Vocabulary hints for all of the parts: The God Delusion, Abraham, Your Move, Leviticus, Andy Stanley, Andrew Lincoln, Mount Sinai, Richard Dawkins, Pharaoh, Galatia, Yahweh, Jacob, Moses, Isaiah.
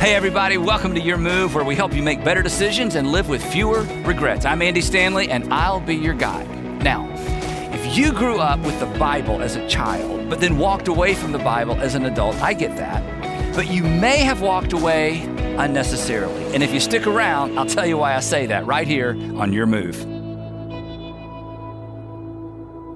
Hey everybody, welcome to Your Move, where we help you make better decisions and live with fewer regrets. I'm Andy Stanley, and I'll be your guide. Now, if you grew up with the Bible as a child, but then walked away from the Bible as an adult, I get that. But you may have walked away unnecessarily. And if you stick around, I'll tell you why I say that right here on Your Move.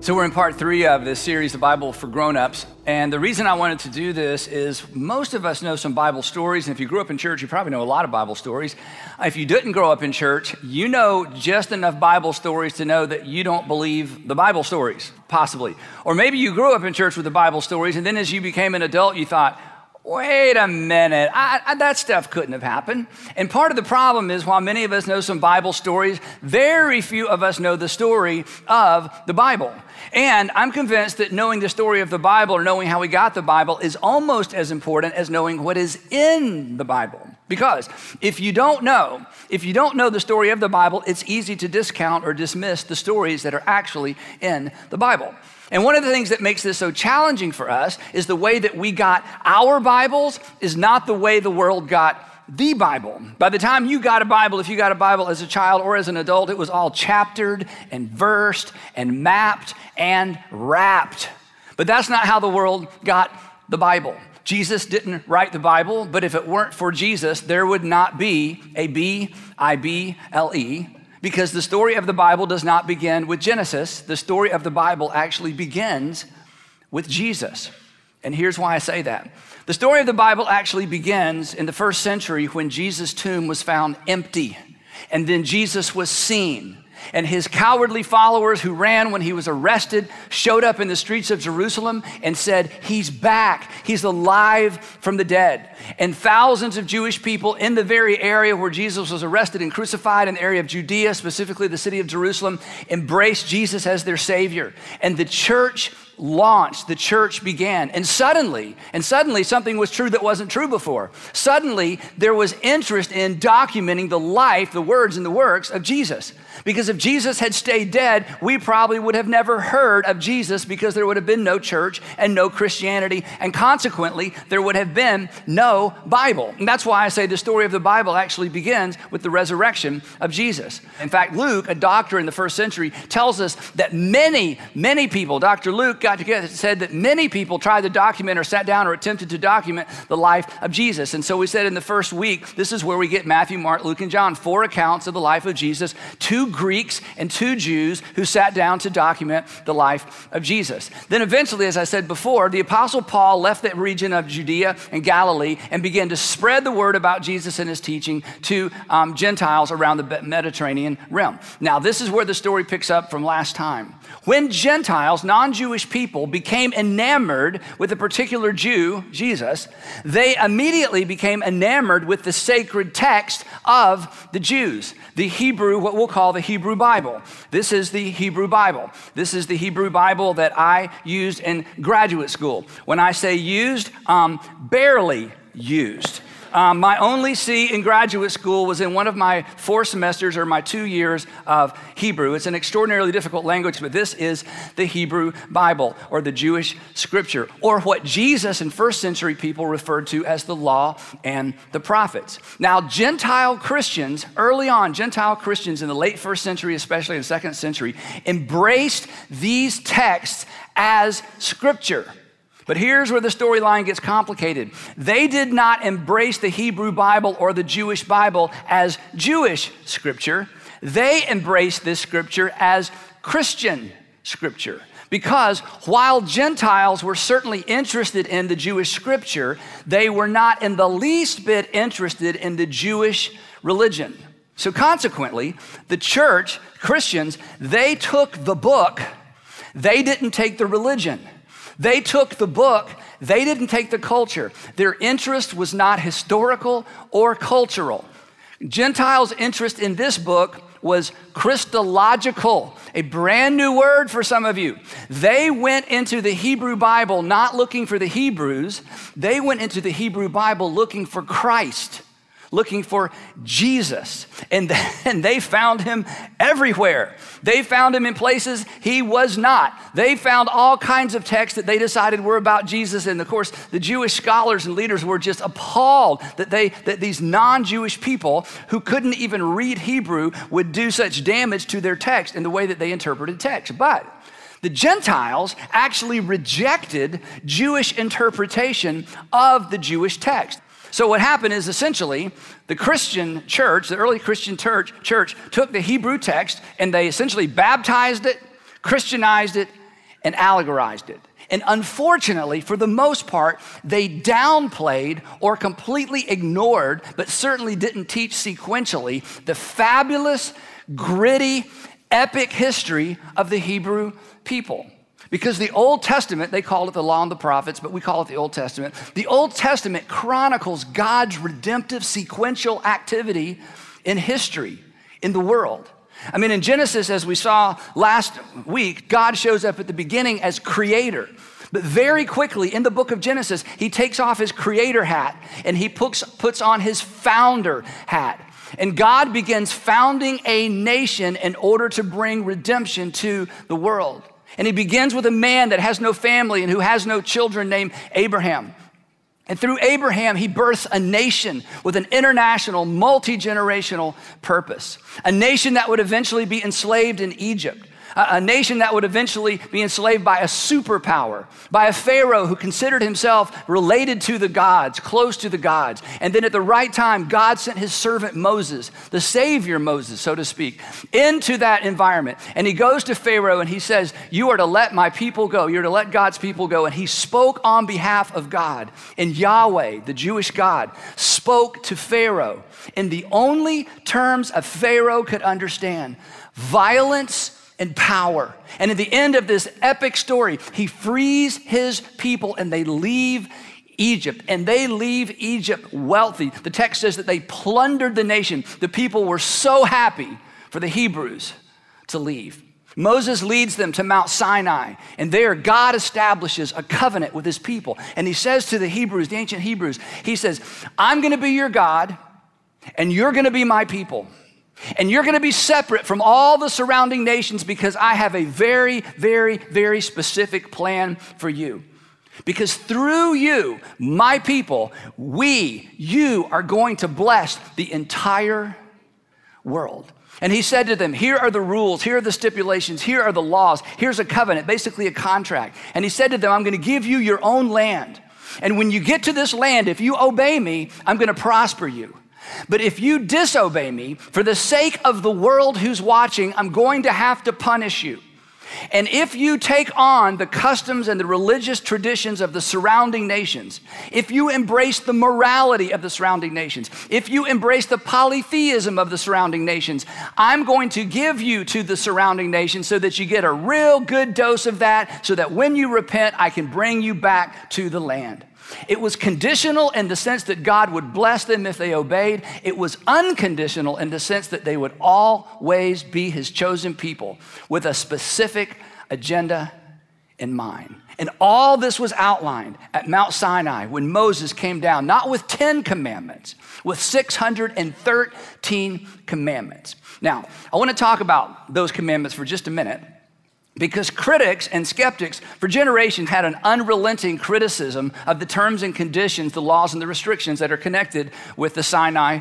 So we're in part 3 of this series, The Bible for Grown-Ups. And the reason I wanted to do this is most of us know some Bible stories, and if you grew up in church, you probably know a lot of Bible stories. If you didn't grow up in church, you know just enough Bible stories to know that you don't believe the Bible stories, possibly. Or maybe you grew up in church with the Bible stories, and then as you became an adult, you thought, wait a minute, that stuff couldn't have happened. And part of the problem is while many of us know some Bible stories, very few of us know the story of the Bible. And I'm convinced that knowing the story of the Bible or knowing how we got the Bible is almost as important as knowing what is in the Bible. Because if you don't know the story of the Bible, it's easy to discount or dismiss the stories that are actually in the Bible. And one of the things that makes this so challenging for us is the way that we got our Bibles is not the way the world got the Bible. By the time you got a Bible, if you got a Bible as a child or as an adult, it was all chaptered and versed and mapped and wrapped. But that's not how the world got the Bible. Jesus didn't write the Bible, but if it weren't for Jesus, there would not be a B-I-B-L-E, because the story of the Bible does not begin with Genesis. The story of the Bible actually begins with Jesus. And here's why I say that. The story of the Bible actually begins in the first century when Jesus' tomb was found empty, and then Jesus was seen. And his cowardly followers who ran when he was arrested showed up in the streets of Jerusalem and said, he's back, he's alive from the dead. And thousands of Jewish people in the very area where Jesus was arrested and crucified, in the area of Judea, specifically the city of Jerusalem, embraced Jesus as their savior. And the church launched, the church began. And suddenly something was true that wasn't true before. Suddenly there was interest in documenting the life, the words, and the works of Jesus. Because if Jesus had stayed dead, we probably would have never heard of Jesus, because there would have been no church and no Christianity, and consequently there would have been no Bible. And that's why I say the story of the Bible actually begins with the resurrection of Jesus. In fact, Luke, a doctor in the first century, tells us that many people, Dr. Luke got together and said that many people tried to document or sat down or attempted to document the life of Jesus. And so we said in the first week, this is where we get Matthew, Mark, Luke, and John, 4 accounts of the life of Jesus, 2 Greeks and 2 Jews who sat down to document the life of Jesus. Then eventually, as I said before, the Apostle Paul left that region of Judea and Galilee and began to spread the word about Jesus and his teaching to Gentiles around the Mediterranean realm. Now, this is where the story picks up from last time. When Gentiles, non-Jewish people, became enamored with a particular Jew, Jesus, they immediately became enamored with the sacred text of the Jews, the Hebrew, what we'll call the Hebrew Bible. This is the Hebrew Bible. This is the Hebrew Bible that I used in graduate school. When I say used, barely used. My only C in graduate school was in one of my 4 semesters or my 2 years of Hebrew. It's an extraordinarily difficult language, but this is the Hebrew Bible, or the Jewish scripture, or what Jesus and first century people referred to as the law and the prophets. Now, Gentile Christians, early on, Gentile Christians in the late first century, especially in the second century, embraced these texts as scripture. But here's where the storyline gets complicated. They did not embrace the Hebrew Bible or the Jewish Bible as Jewish scripture. They embraced this scripture as Christian scripture. Because while Gentiles were certainly interested in the Jewish scripture, they were not in the least bit interested in the Jewish religion. So consequently, the church, Christians, they took the book. They didn't take the religion. They took the book, they didn't take the culture. Their interest was not historical or cultural. Gentiles' interest in this book was Christological, a brand new word for some of you. They went into the Hebrew Bible not looking for the Hebrews, they went into the Hebrew Bible looking for Christ, looking for Jesus. And they found him everywhere. They found him in places he was not. They found all kinds of texts that they decided were about Jesus. And of course, the Jewish scholars and leaders were just appalled that these non-Jewish people who couldn't even read Hebrew would do such damage to their text in the way that they interpreted text. But the Gentiles actually rejected Jewish interpretation of the Jewish text. So what happened is essentially the Christian church, the early Christian church took the Hebrew text and they essentially baptized it, Christianized it, and allegorized it. And unfortunately, for the most part, they downplayed or completely ignored, but certainly didn't teach sequentially, the fabulous, gritty, epic history of the Hebrew people. Because the Old Testament, they called it the Law and the Prophets, but we call it the Old Testament. The Old Testament chronicles God's redemptive sequential activity in history, in the world. I mean, in Genesis, as we saw last week, God shows up at the beginning as creator. But very quickly in the book of Genesis, he takes off his creator hat and he puts on his founder hat. And God begins founding a nation in order to bring redemption to the world. And he begins with a man that has no family and who has no children named Abraham. And through Abraham, he births a nation with an international, multi-generational purpose. A nation that would eventually be enslaved in Egypt. A nation that would eventually be enslaved by a superpower, by a Pharaoh who considered himself related to the gods, close to the gods. And then at the right time, God sent his servant Moses, the savior Moses, so to speak, into that environment. And he goes to Pharaoh and he says, you are to let my people go. You're to let God's people go. And he spoke on behalf of God. And Yahweh, the Jewish God, spoke to Pharaoh in the only terms a Pharaoh could understand: violence and power. And at the end of this epic story, he frees his people and they leave Egypt. And they leave Egypt wealthy. The text says that they plundered the nation. The people were so happy for the Hebrews to leave. Moses leads them to Mount Sinai, and there God establishes a covenant with his people. And he says to the Hebrews, the ancient Hebrews, he says, I'm going to be your God, and you're going to be my people. And you're going to be separate from all the surrounding nations because I have a very, very, very specific plan for you. Because through you, my people, you are going to bless the entire world. And he said to them, here are the rules, here are the stipulations, here are the laws, here's a covenant, basically a contract. And he said to them, I'm going to give you your own land. And when you get to this land, if you obey me, I'm going to prosper you. But if you disobey me, for the sake of the world who's watching, I'm going to have to punish you. And if you take on the customs and the religious traditions of the surrounding nations, if you embrace the morality of the surrounding nations, if you embrace the polytheism of the surrounding nations, I'm going to give you to the surrounding nations so that you get a real good dose of that, so that when you repent, I can bring you back to the land. It was conditional in the sense that God would bless them if they obeyed. It was unconditional in the sense that they would always be his chosen people with a specific agenda in mind. And all this was outlined at Mount Sinai when Moses came down, not with 10 commandments, with 613 commandments. Now, I want to talk about those commandments for just a minute, because critics and skeptics for generations had an unrelenting criticism of the terms and conditions, the laws and the restrictions that are connected with the Sinai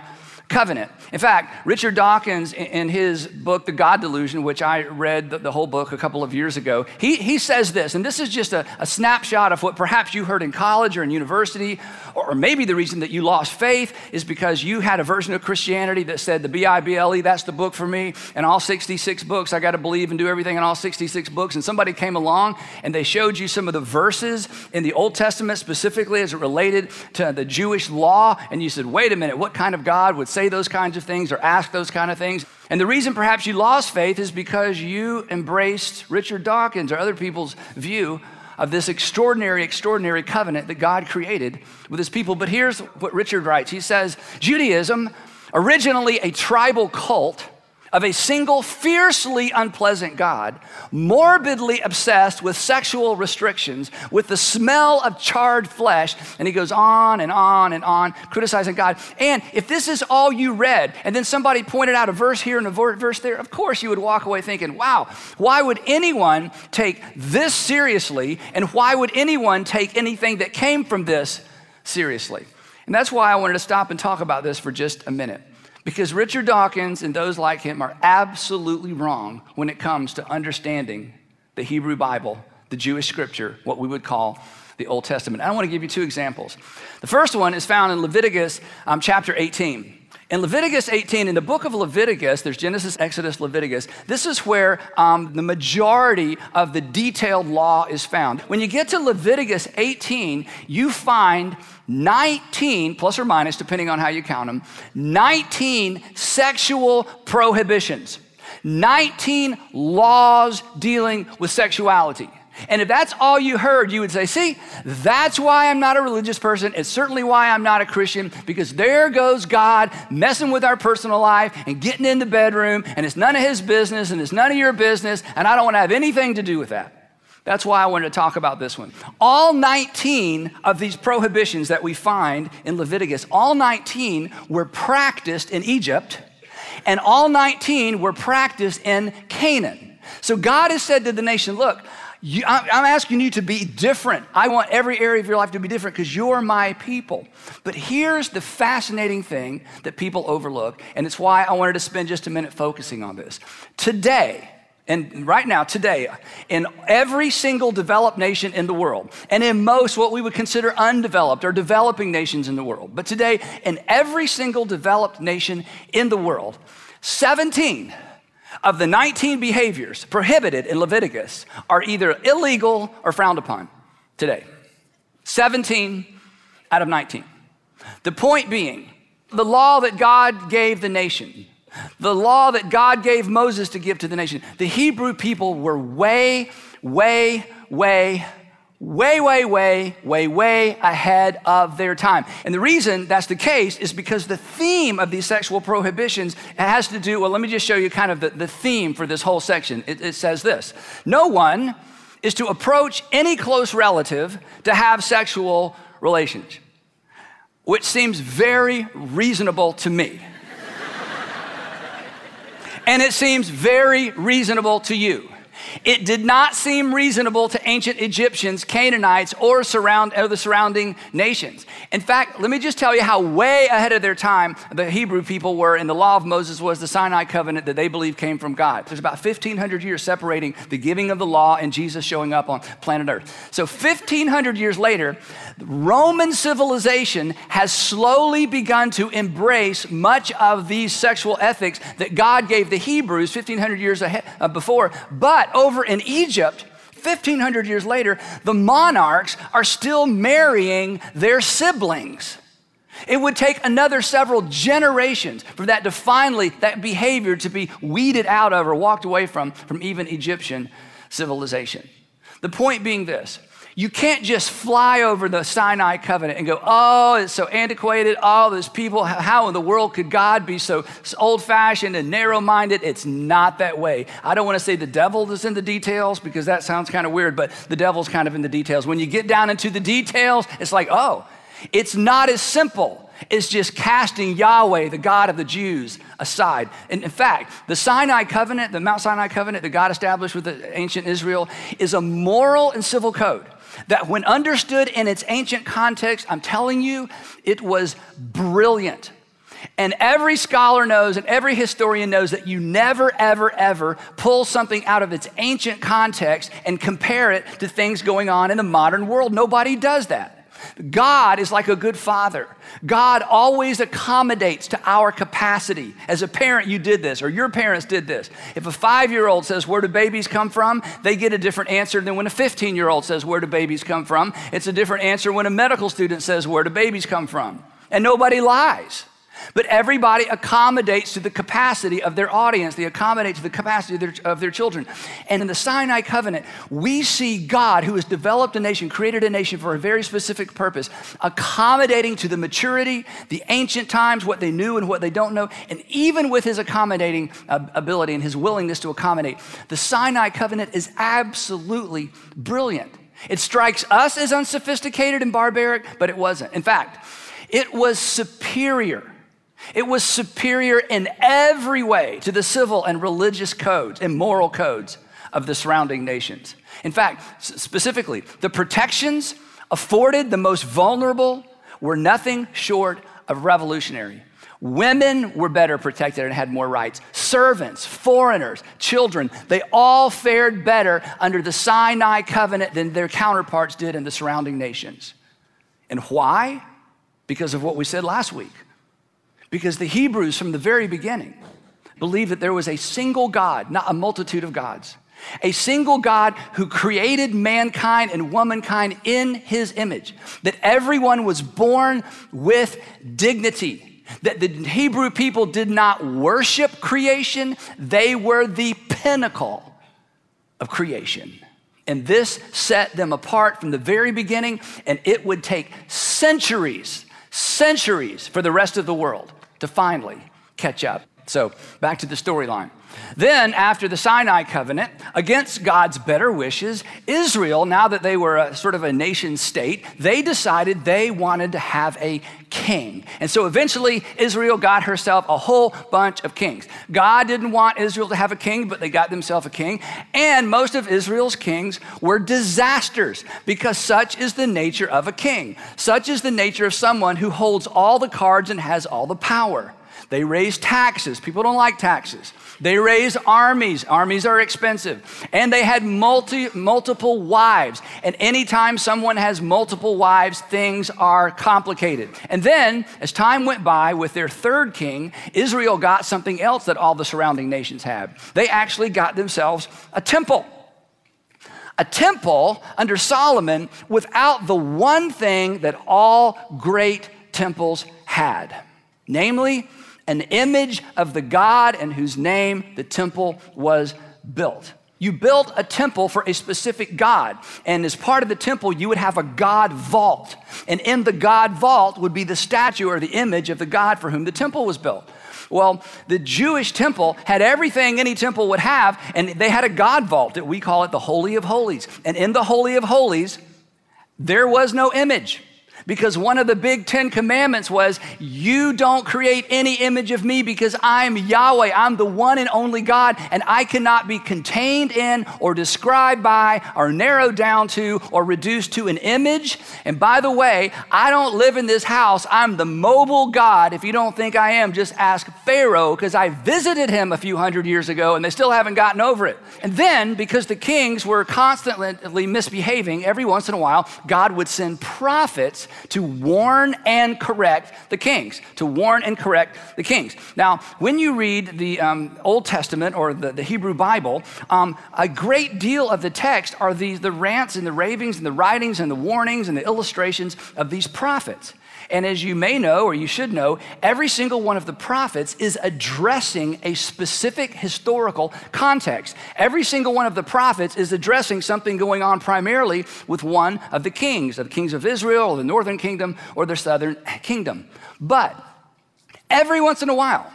covenant. In fact, Richard Dawkins, in his book, The God Delusion, which I read the whole book a couple of years ago, he says this, and this is just a snapshot of what perhaps you heard in college or in university, or maybe the reason that you lost faith is because you had a version of Christianity that said the Bible, that's the book for me, and all 66 books, I got to believe and do everything in all 66 books, and somebody came along and they showed you some of the verses in the Old Testament, specifically as it related to the Jewish law, and you said, wait a minute, what kind of God would say those kinds of things or ask those kind of things? And the reason perhaps you lost faith is because you embraced Richard Dawkins or other people's view of this extraordinary, extraordinary covenant that God created with his people. But here's what Richard writes. He says, Judaism, originally a tribal cult, of a single fiercely unpleasant God, morbidly obsessed with sexual restrictions, with the smell of charred flesh, and he goes on and on and on, criticizing God. And if this is all you read, and then somebody pointed out a verse here and a verse there, of course you would walk away thinking, wow, why would anyone take this seriously, and why would anyone take anything that came from this seriously? And that's why I wanted to stop and talk about this for just a minute, because Richard Dawkins and those like him are absolutely wrong when it comes to understanding the Hebrew Bible, the Jewish scripture, what we would call the Old Testament. I want to give you two examples. The first one is found in Leviticus chapter 18. In Leviticus 18, in the book of Leviticus, there's Genesis, Exodus, Leviticus. This is where the majority of the detailed law is found. When you get to Leviticus 18, you find 19, plus or minus, depending on how you count them, 19 sexual prohibitions, 19 laws dealing with sexuality. And if that's all you heard, you would say, see, that's why I'm not a religious person. It's certainly why I'm not a Christian, because there goes God messing with our personal life and getting in the bedroom, and it's none of his business, and it's none of your business, and I don't want to have anything to do with that. That's why I wanted to talk about this one. All 19 of these prohibitions that we find in Leviticus, all 19 were practiced in Egypt, and all 19 were practiced in Canaan. So God has said to the nation, look, I'm asking you to be different. I want every area of your life to be different because you're my people. But here's the fascinating thing that people overlook, and it's why I wanted to spend just a minute focusing on this. Today, and right now, today, in every single developed nation in the world, and in most what we would consider undeveloped or developing nations in the world, but today, in every single developed nation in the world, 17 of the 19 behaviors prohibited in Leviticus are either illegal or frowned upon today. 17 out of 19. The point being, the law that God gave the nation, the law that God gave Moses to give to the nation, the Hebrew people were way ahead of their time. And the reason that's the case is because the theme of these sexual prohibitions has to do, well, let me just show you kind of the theme for this whole section. It says this: no one is to approach any close relative to have sexual relations, which seems very reasonable to me. And it seems very reasonable to you. It did not seem reasonable to ancient Egyptians, Canaanites, or the surrounding nations. In fact, let me just tell you how way ahead of their time the Hebrew people were, and the law of Moses was the Sinai covenant that they believed came from God. There's about 1,500 years separating the giving of the law and Jesus showing up on planet Earth. So 1,500 years later, Roman civilization has slowly begun to embrace much of these sexual ethics that God gave the Hebrews 1,500 years before, but over in Egypt, 1,500 years later, the monarchs are still marrying their siblings. It would take another several generations for that to finally, that behavior to be weeded out of or walked away from even Egyptian civilization. The point being this: you can't just fly over the Sinai covenant and go, oh, it's so antiquated, all those people, how in the world could God be so old-fashioned and narrow-minded? It's not that way. I don't want to say the devil is in the details, because that sounds kind of weird, but the devil's kind of in the details. When you get down into the details, it's like, oh, it's not as simple. It's just casting Yahweh, the God of the Jews, aside. And in fact, the Sinai covenant, the Mount Sinai covenant that God established with the ancient Israel, is a moral and civil code that, when understood in its ancient context, I'm telling you, it was brilliant. And every scholar knows, and every historian knows, that you never, ever, ever pull something out of its ancient context and compare it to things going on in the modern world. Nobody does that. God is like a good father. God always accommodates to our capacity. As a parent, you did this, or your parents did this. If a 5-year-old says, where do babies come from? They get a different answer than when a 15-year-old says, where do babies come from? It's a different answer when a medical student says, where do babies come from? And nobody lies. But everybody accommodates to the capacity of their audience. They accommodate to the capacity of their children. And in the Sinai covenant, we see God, who has developed a nation, created a nation for a very specific purpose, accommodating to the maturity, the ancient times, what they knew and what they don't know. And even with his accommodating ability and his willingness to accommodate, the Sinai covenant is absolutely brilliant. It strikes us as unsophisticated and barbaric, but it wasn't. In fact, it was superior. It was superior in every way to the civil and religious codes and moral codes of the surrounding nations. In fact, specifically, the protections afforded the most vulnerable were nothing short of revolutionary. Women were better protected and had more rights. Servants, foreigners, children, they all fared better under the Sinai covenant than their counterparts did in the surrounding nations. And why? Because of what we said last week. Because the Hebrews from the very beginning believed that there was a single God, not a multitude of gods. A single God who created mankind and womankind in his image. That everyone was born with dignity. That the Hebrew people did not worship creation. They were the pinnacle of creation. And this set them apart from the very beginning, and it would take centuries for the rest of the world to finally catch up. So back to the storyline. Then after the Sinai covenant, against God's better wishes, Israel, now that they were sort of a nation state, they decided they wanted to have a king. And so eventually Israel got herself a whole bunch of kings. God didn't want Israel to have a king, but they got themselves a king. And most of Israel's kings were disasters, because such is the nature of a king. Such is the nature of someone who holds all the cards and has all the power. They raise taxes. People don't like taxes. They raise armies. Armies are expensive. And they had multiple wives. And anytime someone has multiple wives, things are complicated. And then, as time went by with their third king, Israel got something else that all the surrounding nations had. They actually got themselves a temple. A temple under Solomon without the one thing that all great temples had, namely, an image of the God in whose name the temple was built. You built a temple for a specific God, and as part of the temple, you would have a God vault, and in the God vault would be the statue or the image of the God for whom the temple was built. Well, the Jewish temple had everything any temple would have, and they had a God vault that we call it the Holy of Holies, and in the Holy of Holies, there was no image. Because one of the big 10 commandments was, you don't create any image of me because I'm Yahweh. I'm the one and only God, and I cannot be contained in or described by or narrowed down to or reduced to an image. And by the way, I don't live in this house. I'm the mobile God. If you don't think I am, just ask Pharaoh, because I visited him a few hundred years ago and they still haven't gotten over it. And then, because the kings were constantly misbehaving, every once in a while, God would send prophets to warn and correct the kings, Now, when you read the Old Testament or the Hebrew Bible, a great deal of the text are the rants and the ravings and the writings and the warnings and the illustrations of these prophets. And as you may know, or you should know, every single one of the prophets is addressing a specific historical context. Every single one of the prophets is addressing something going on primarily with one of the kings of Israel, or the northern kingdom, or the southern kingdom. But every once in a while,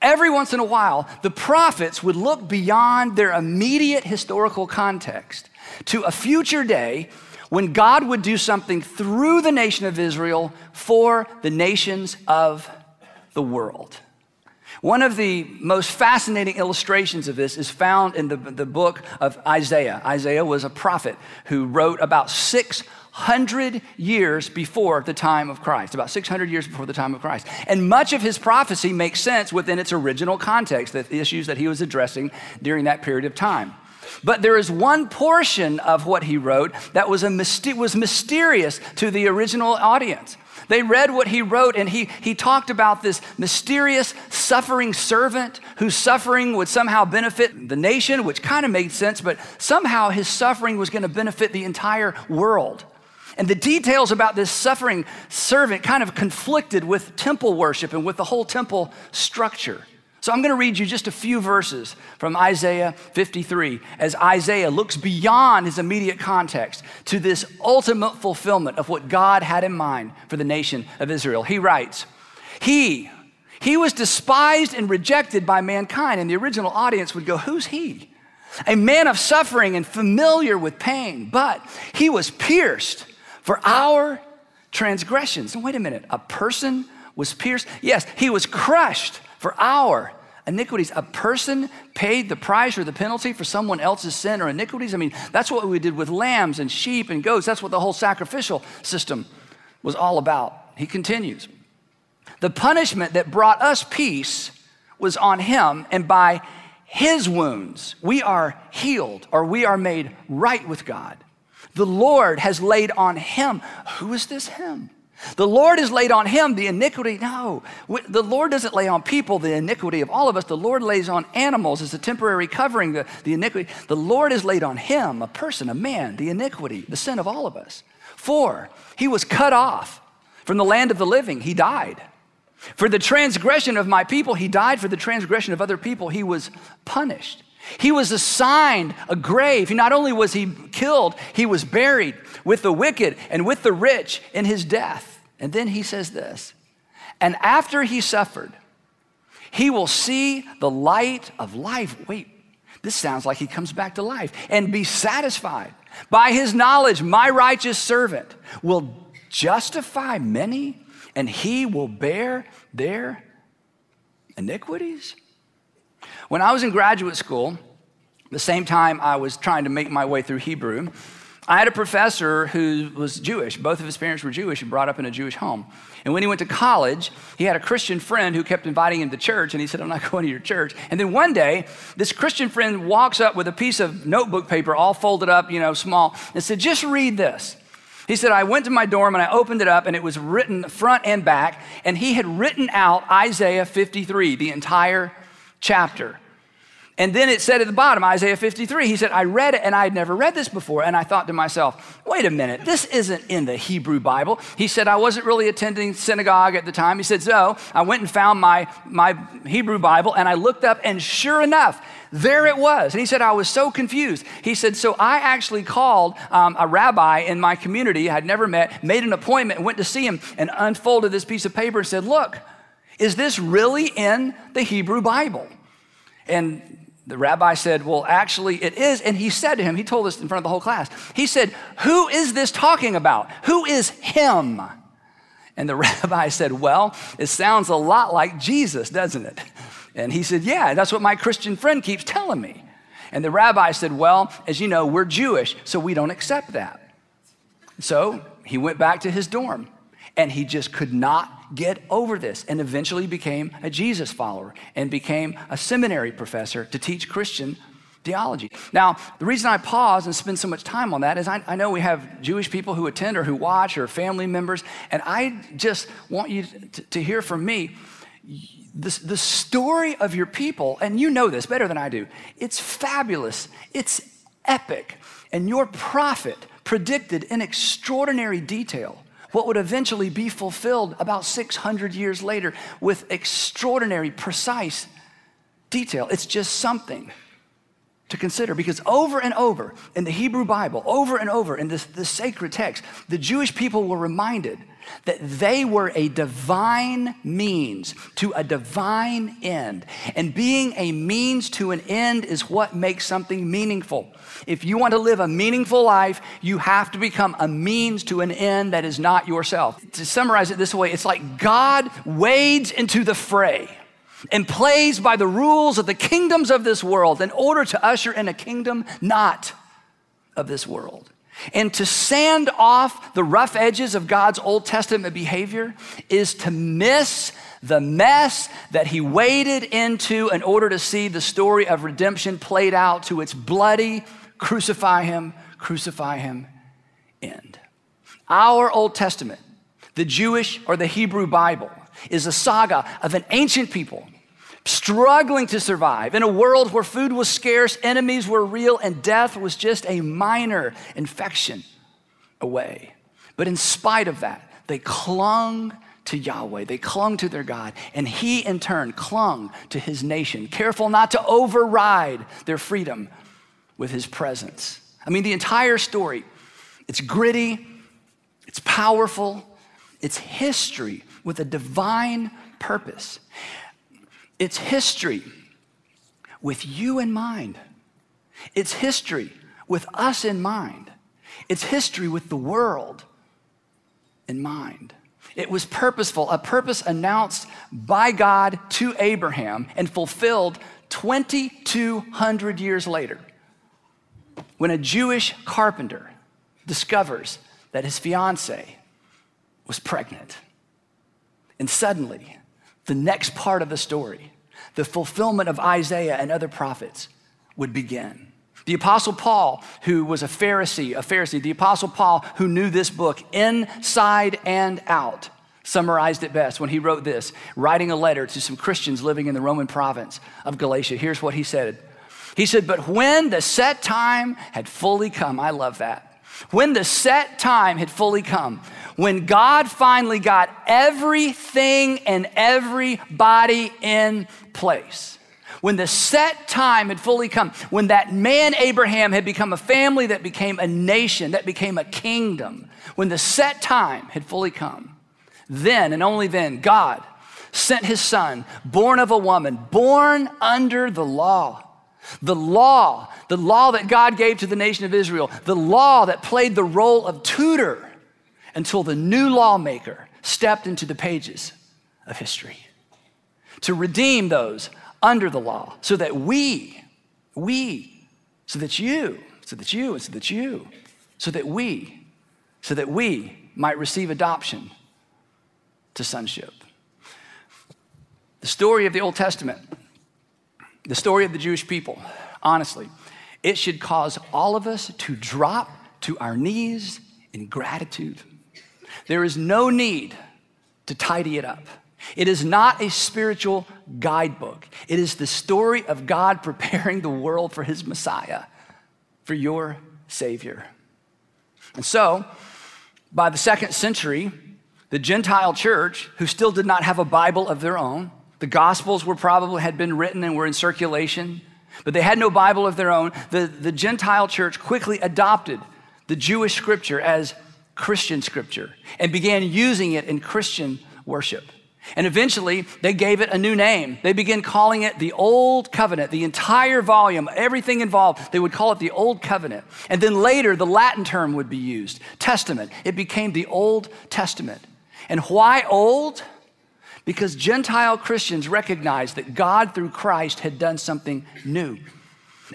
the prophets would look beyond their immediate historical context to a future day when God would do something through the nation of Israel for the nations of the world. One of the most fascinating illustrations of this is found in the book of Isaiah. Isaiah was a prophet who wrote about 600 years before the time of Christ, And much of his prophecy makes sense within its original context, the issues that he was addressing during that period of time. But there is one portion of what he wrote that was mysterious to the original audience. They read what he wrote, and he talked about this mysterious suffering servant whose suffering would somehow benefit the nation, which kind of made sense, but somehow his suffering was going to benefit the entire world. And the details about this suffering servant kind of conflicted with temple worship and with the whole temple structure. So I'm gonna read you just a few verses from Isaiah 53 as Isaiah looks beyond his immediate context to this ultimate fulfillment of what God had in mind for the nation of Israel. He writes, he was despised and rejected by mankind. And the original audience would go, who's he? A man of suffering and familiar with pain, but he was pierced for our transgressions. And wait a minute, a person was pierced? Yes, he was crushed for our iniquities. A person paid the price or the penalty for someone else's sin or iniquities. I mean, that's what we did with lambs and sheep and goats. That's what the whole sacrificial system was all about. He continues. The punishment that brought us peace was on him, and by his wounds we are healed, or we are made right with God. The Lord has laid on him. Who is this him? The Lord has laid on him the iniquity. No, the Lord doesn't lay on people the iniquity of all of us. The Lord lays on animals as a temporary covering the iniquity. The Lord has laid on him, a person, a man, the iniquity, the sin of all of us. For he was cut off from the land of the living. He died. For the transgression of my people, he died. For the transgression of other people, he was punished. He was assigned a grave. He not only was he killed, he was buried with the wicked and with the rich in his death. And then he says this, and after he suffered, he will see the light of life. Wait, this sounds like he comes back to life. And be satisfied. By his knowledge, my righteous servant will justify many, and he will bear their iniquities. When I was in graduate school, the same time I was trying to make my way through Hebrew, I had a professor who was Jewish. Both of his parents were Jewish and brought up in a Jewish home. And when he went to college, he had a Christian friend who kept inviting him to church, and he said, I'm not going to your church. And then one day, this Christian friend walks up with a piece of notebook paper all folded up, you know, small, and said, just read this. He said, I went to my dorm and I opened it up and it was written front and back, and he had written out Isaiah 53, the entire chapter. And then it said at the bottom, Isaiah 53, he said, I read it and I had never read this before. And I thought to myself, wait a minute, this isn't in the Hebrew Bible. He said, I wasn't really attending synagogue at the time. He said, so I went and found my Hebrew Bible and I looked up, and sure enough, there it was. And he said, I was so confused. He said, so I actually called a rabbi in my community I'd never met, made an appointment, went to see him, and unfolded this piece of paper and said, look, is this really in the Hebrew Bible? And the rabbi said, well, actually it is. And he said to him, he told this in front of the whole class, he said, who is this talking about? Who is him? And the rabbi said, well, it sounds a lot like Jesus, doesn't it? And he said, yeah, that's what my Christian friend keeps telling me. And the rabbi said, well, as you know, we're Jewish, so we don't accept that. So he went back to his dorm and he just could not get over this, and eventually became a Jesus follower and became a seminary professor to teach Christian theology. Now, the reason I pause and spend so much time on that is I know we have Jewish people who attend or who watch or family members, and I just want you to hear from me. The story of your people, and you know this better than I do, it's fabulous, it's epic, and your prophet predicted in extraordinary detail what would eventually be fulfilled about 600 years later with extraordinary, precise detail. It's just something to consider, because over and over in the Hebrew Bible, over and over in this sacred text, the Jewish people were reminded that they were a divine means to a divine end. And being a means to an end is what makes something meaningful. If you want to live a meaningful life, you have to become a means to an end that is not yourself. To summarize it this way, it's like God wades into the fray and plays by the rules of the kingdoms of this world in order to usher in a kingdom not of this world. And to sand off the rough edges of God's Old Testament behavior is to miss the mess that he waded into in order to see the story of redemption played out to its bloody crucify him end. Our Old Testament, the Jewish or the Hebrew Bible, is a saga of an ancient people struggling to survive in a world where food was scarce, enemies were real, and death was just a minor infection away. But in spite of that, they clung to Yahweh. They clung to their God. And he, in turn, clung to his nation, careful not to override their freedom with his presence. I mean, the entire story, it's gritty, it's powerful, it's history with a divine purpose. It's history with you in mind. It's history with us in mind. It's history with the world in mind. It was purposeful, a purpose announced by God to Abraham and fulfilled 2,200 years later when a Jewish carpenter discovers that his fiancée was pregnant. And suddenly, the next part of the story, the fulfillment of Isaiah and other prophets, would begin. The Apostle Paul, who was a Pharisee, the Apostle Paul, who knew this book inside and out, summarized it best when he wrote this, writing a letter to some Christians living in the Roman province of Galatia. Here's what he said. He said, "But when the set time had fully come," I love that. When the set time had fully come, when God finally got everything and everybody in place, when the set time had fully come, when that man Abraham had become a family that became a nation, that became a kingdom, when the set time had fully come, then and only then God sent his son, born of a woman, born under the law. The law that God gave to the nation of Israel, the law that played the role of tutor until the new lawmaker stepped into the pages of history to redeem those under the law, so that we might receive adoption to sonship. The story of the Old Testament, the story of the Jewish people, honestly, it should cause all of us to drop to our knees in gratitude. There is no need to tidy it up. It is not a spiritual guidebook. It is the story of God preparing the world for his Messiah, for your Savior. And so, by the 2nd century, the Gentile church, who still did not have a Bible of their own, the Gospels were probably had been written and were in circulation, but they had no Bible of their own. The Gentile church quickly adopted the Jewish scripture as Christian scripture and began using it in Christian worship. And eventually, they gave it a new name. They began calling it the Old Covenant, the entire volume, everything involved. They would call it the Old Covenant. And then later, the Latin term would be used, Testament. It became the Old Testament. And why old? Because Gentile Christians recognized that God, through Christ, had done something new,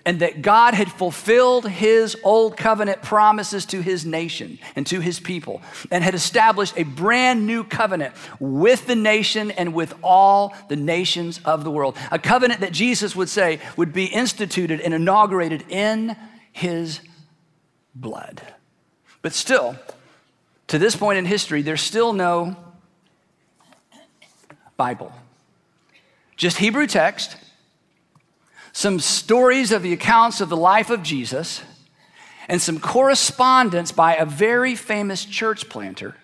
and that God had fulfilled his old covenant promises to his nation and to his people, and had established a brand new covenant with the nation and with all the nations of the world. A covenant that Jesus would say would be instituted and inaugurated in his blood. But still, to this point in history, there's still no Bible. Just Hebrew text, some stories of the accounts of the life of Jesus, and some correspondence by a very famous church planter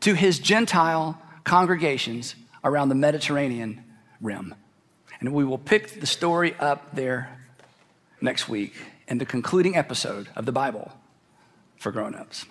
to his Gentile congregations around the Mediterranean rim. And we will pick the story up there next week in the concluding episode of the Bible for Grown-Ups.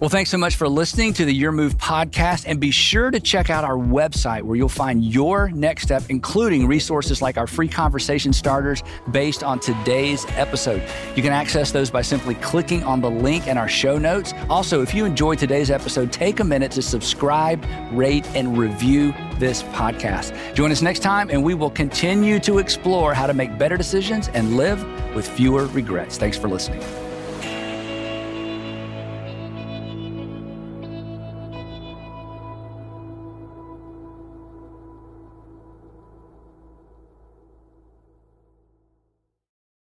Well, thanks so much for listening to the Your Move podcast, and be sure to check out our website where you'll find your next step, including resources like our free conversation starters based on today's episode. You can access those by simply clicking on the link in our show notes. Also, if you enjoyed today's episode, take a minute to subscribe, rate, and review this podcast. Join us next time, and we will continue to explore how to make better decisions and live with fewer regrets. Thanks for listening.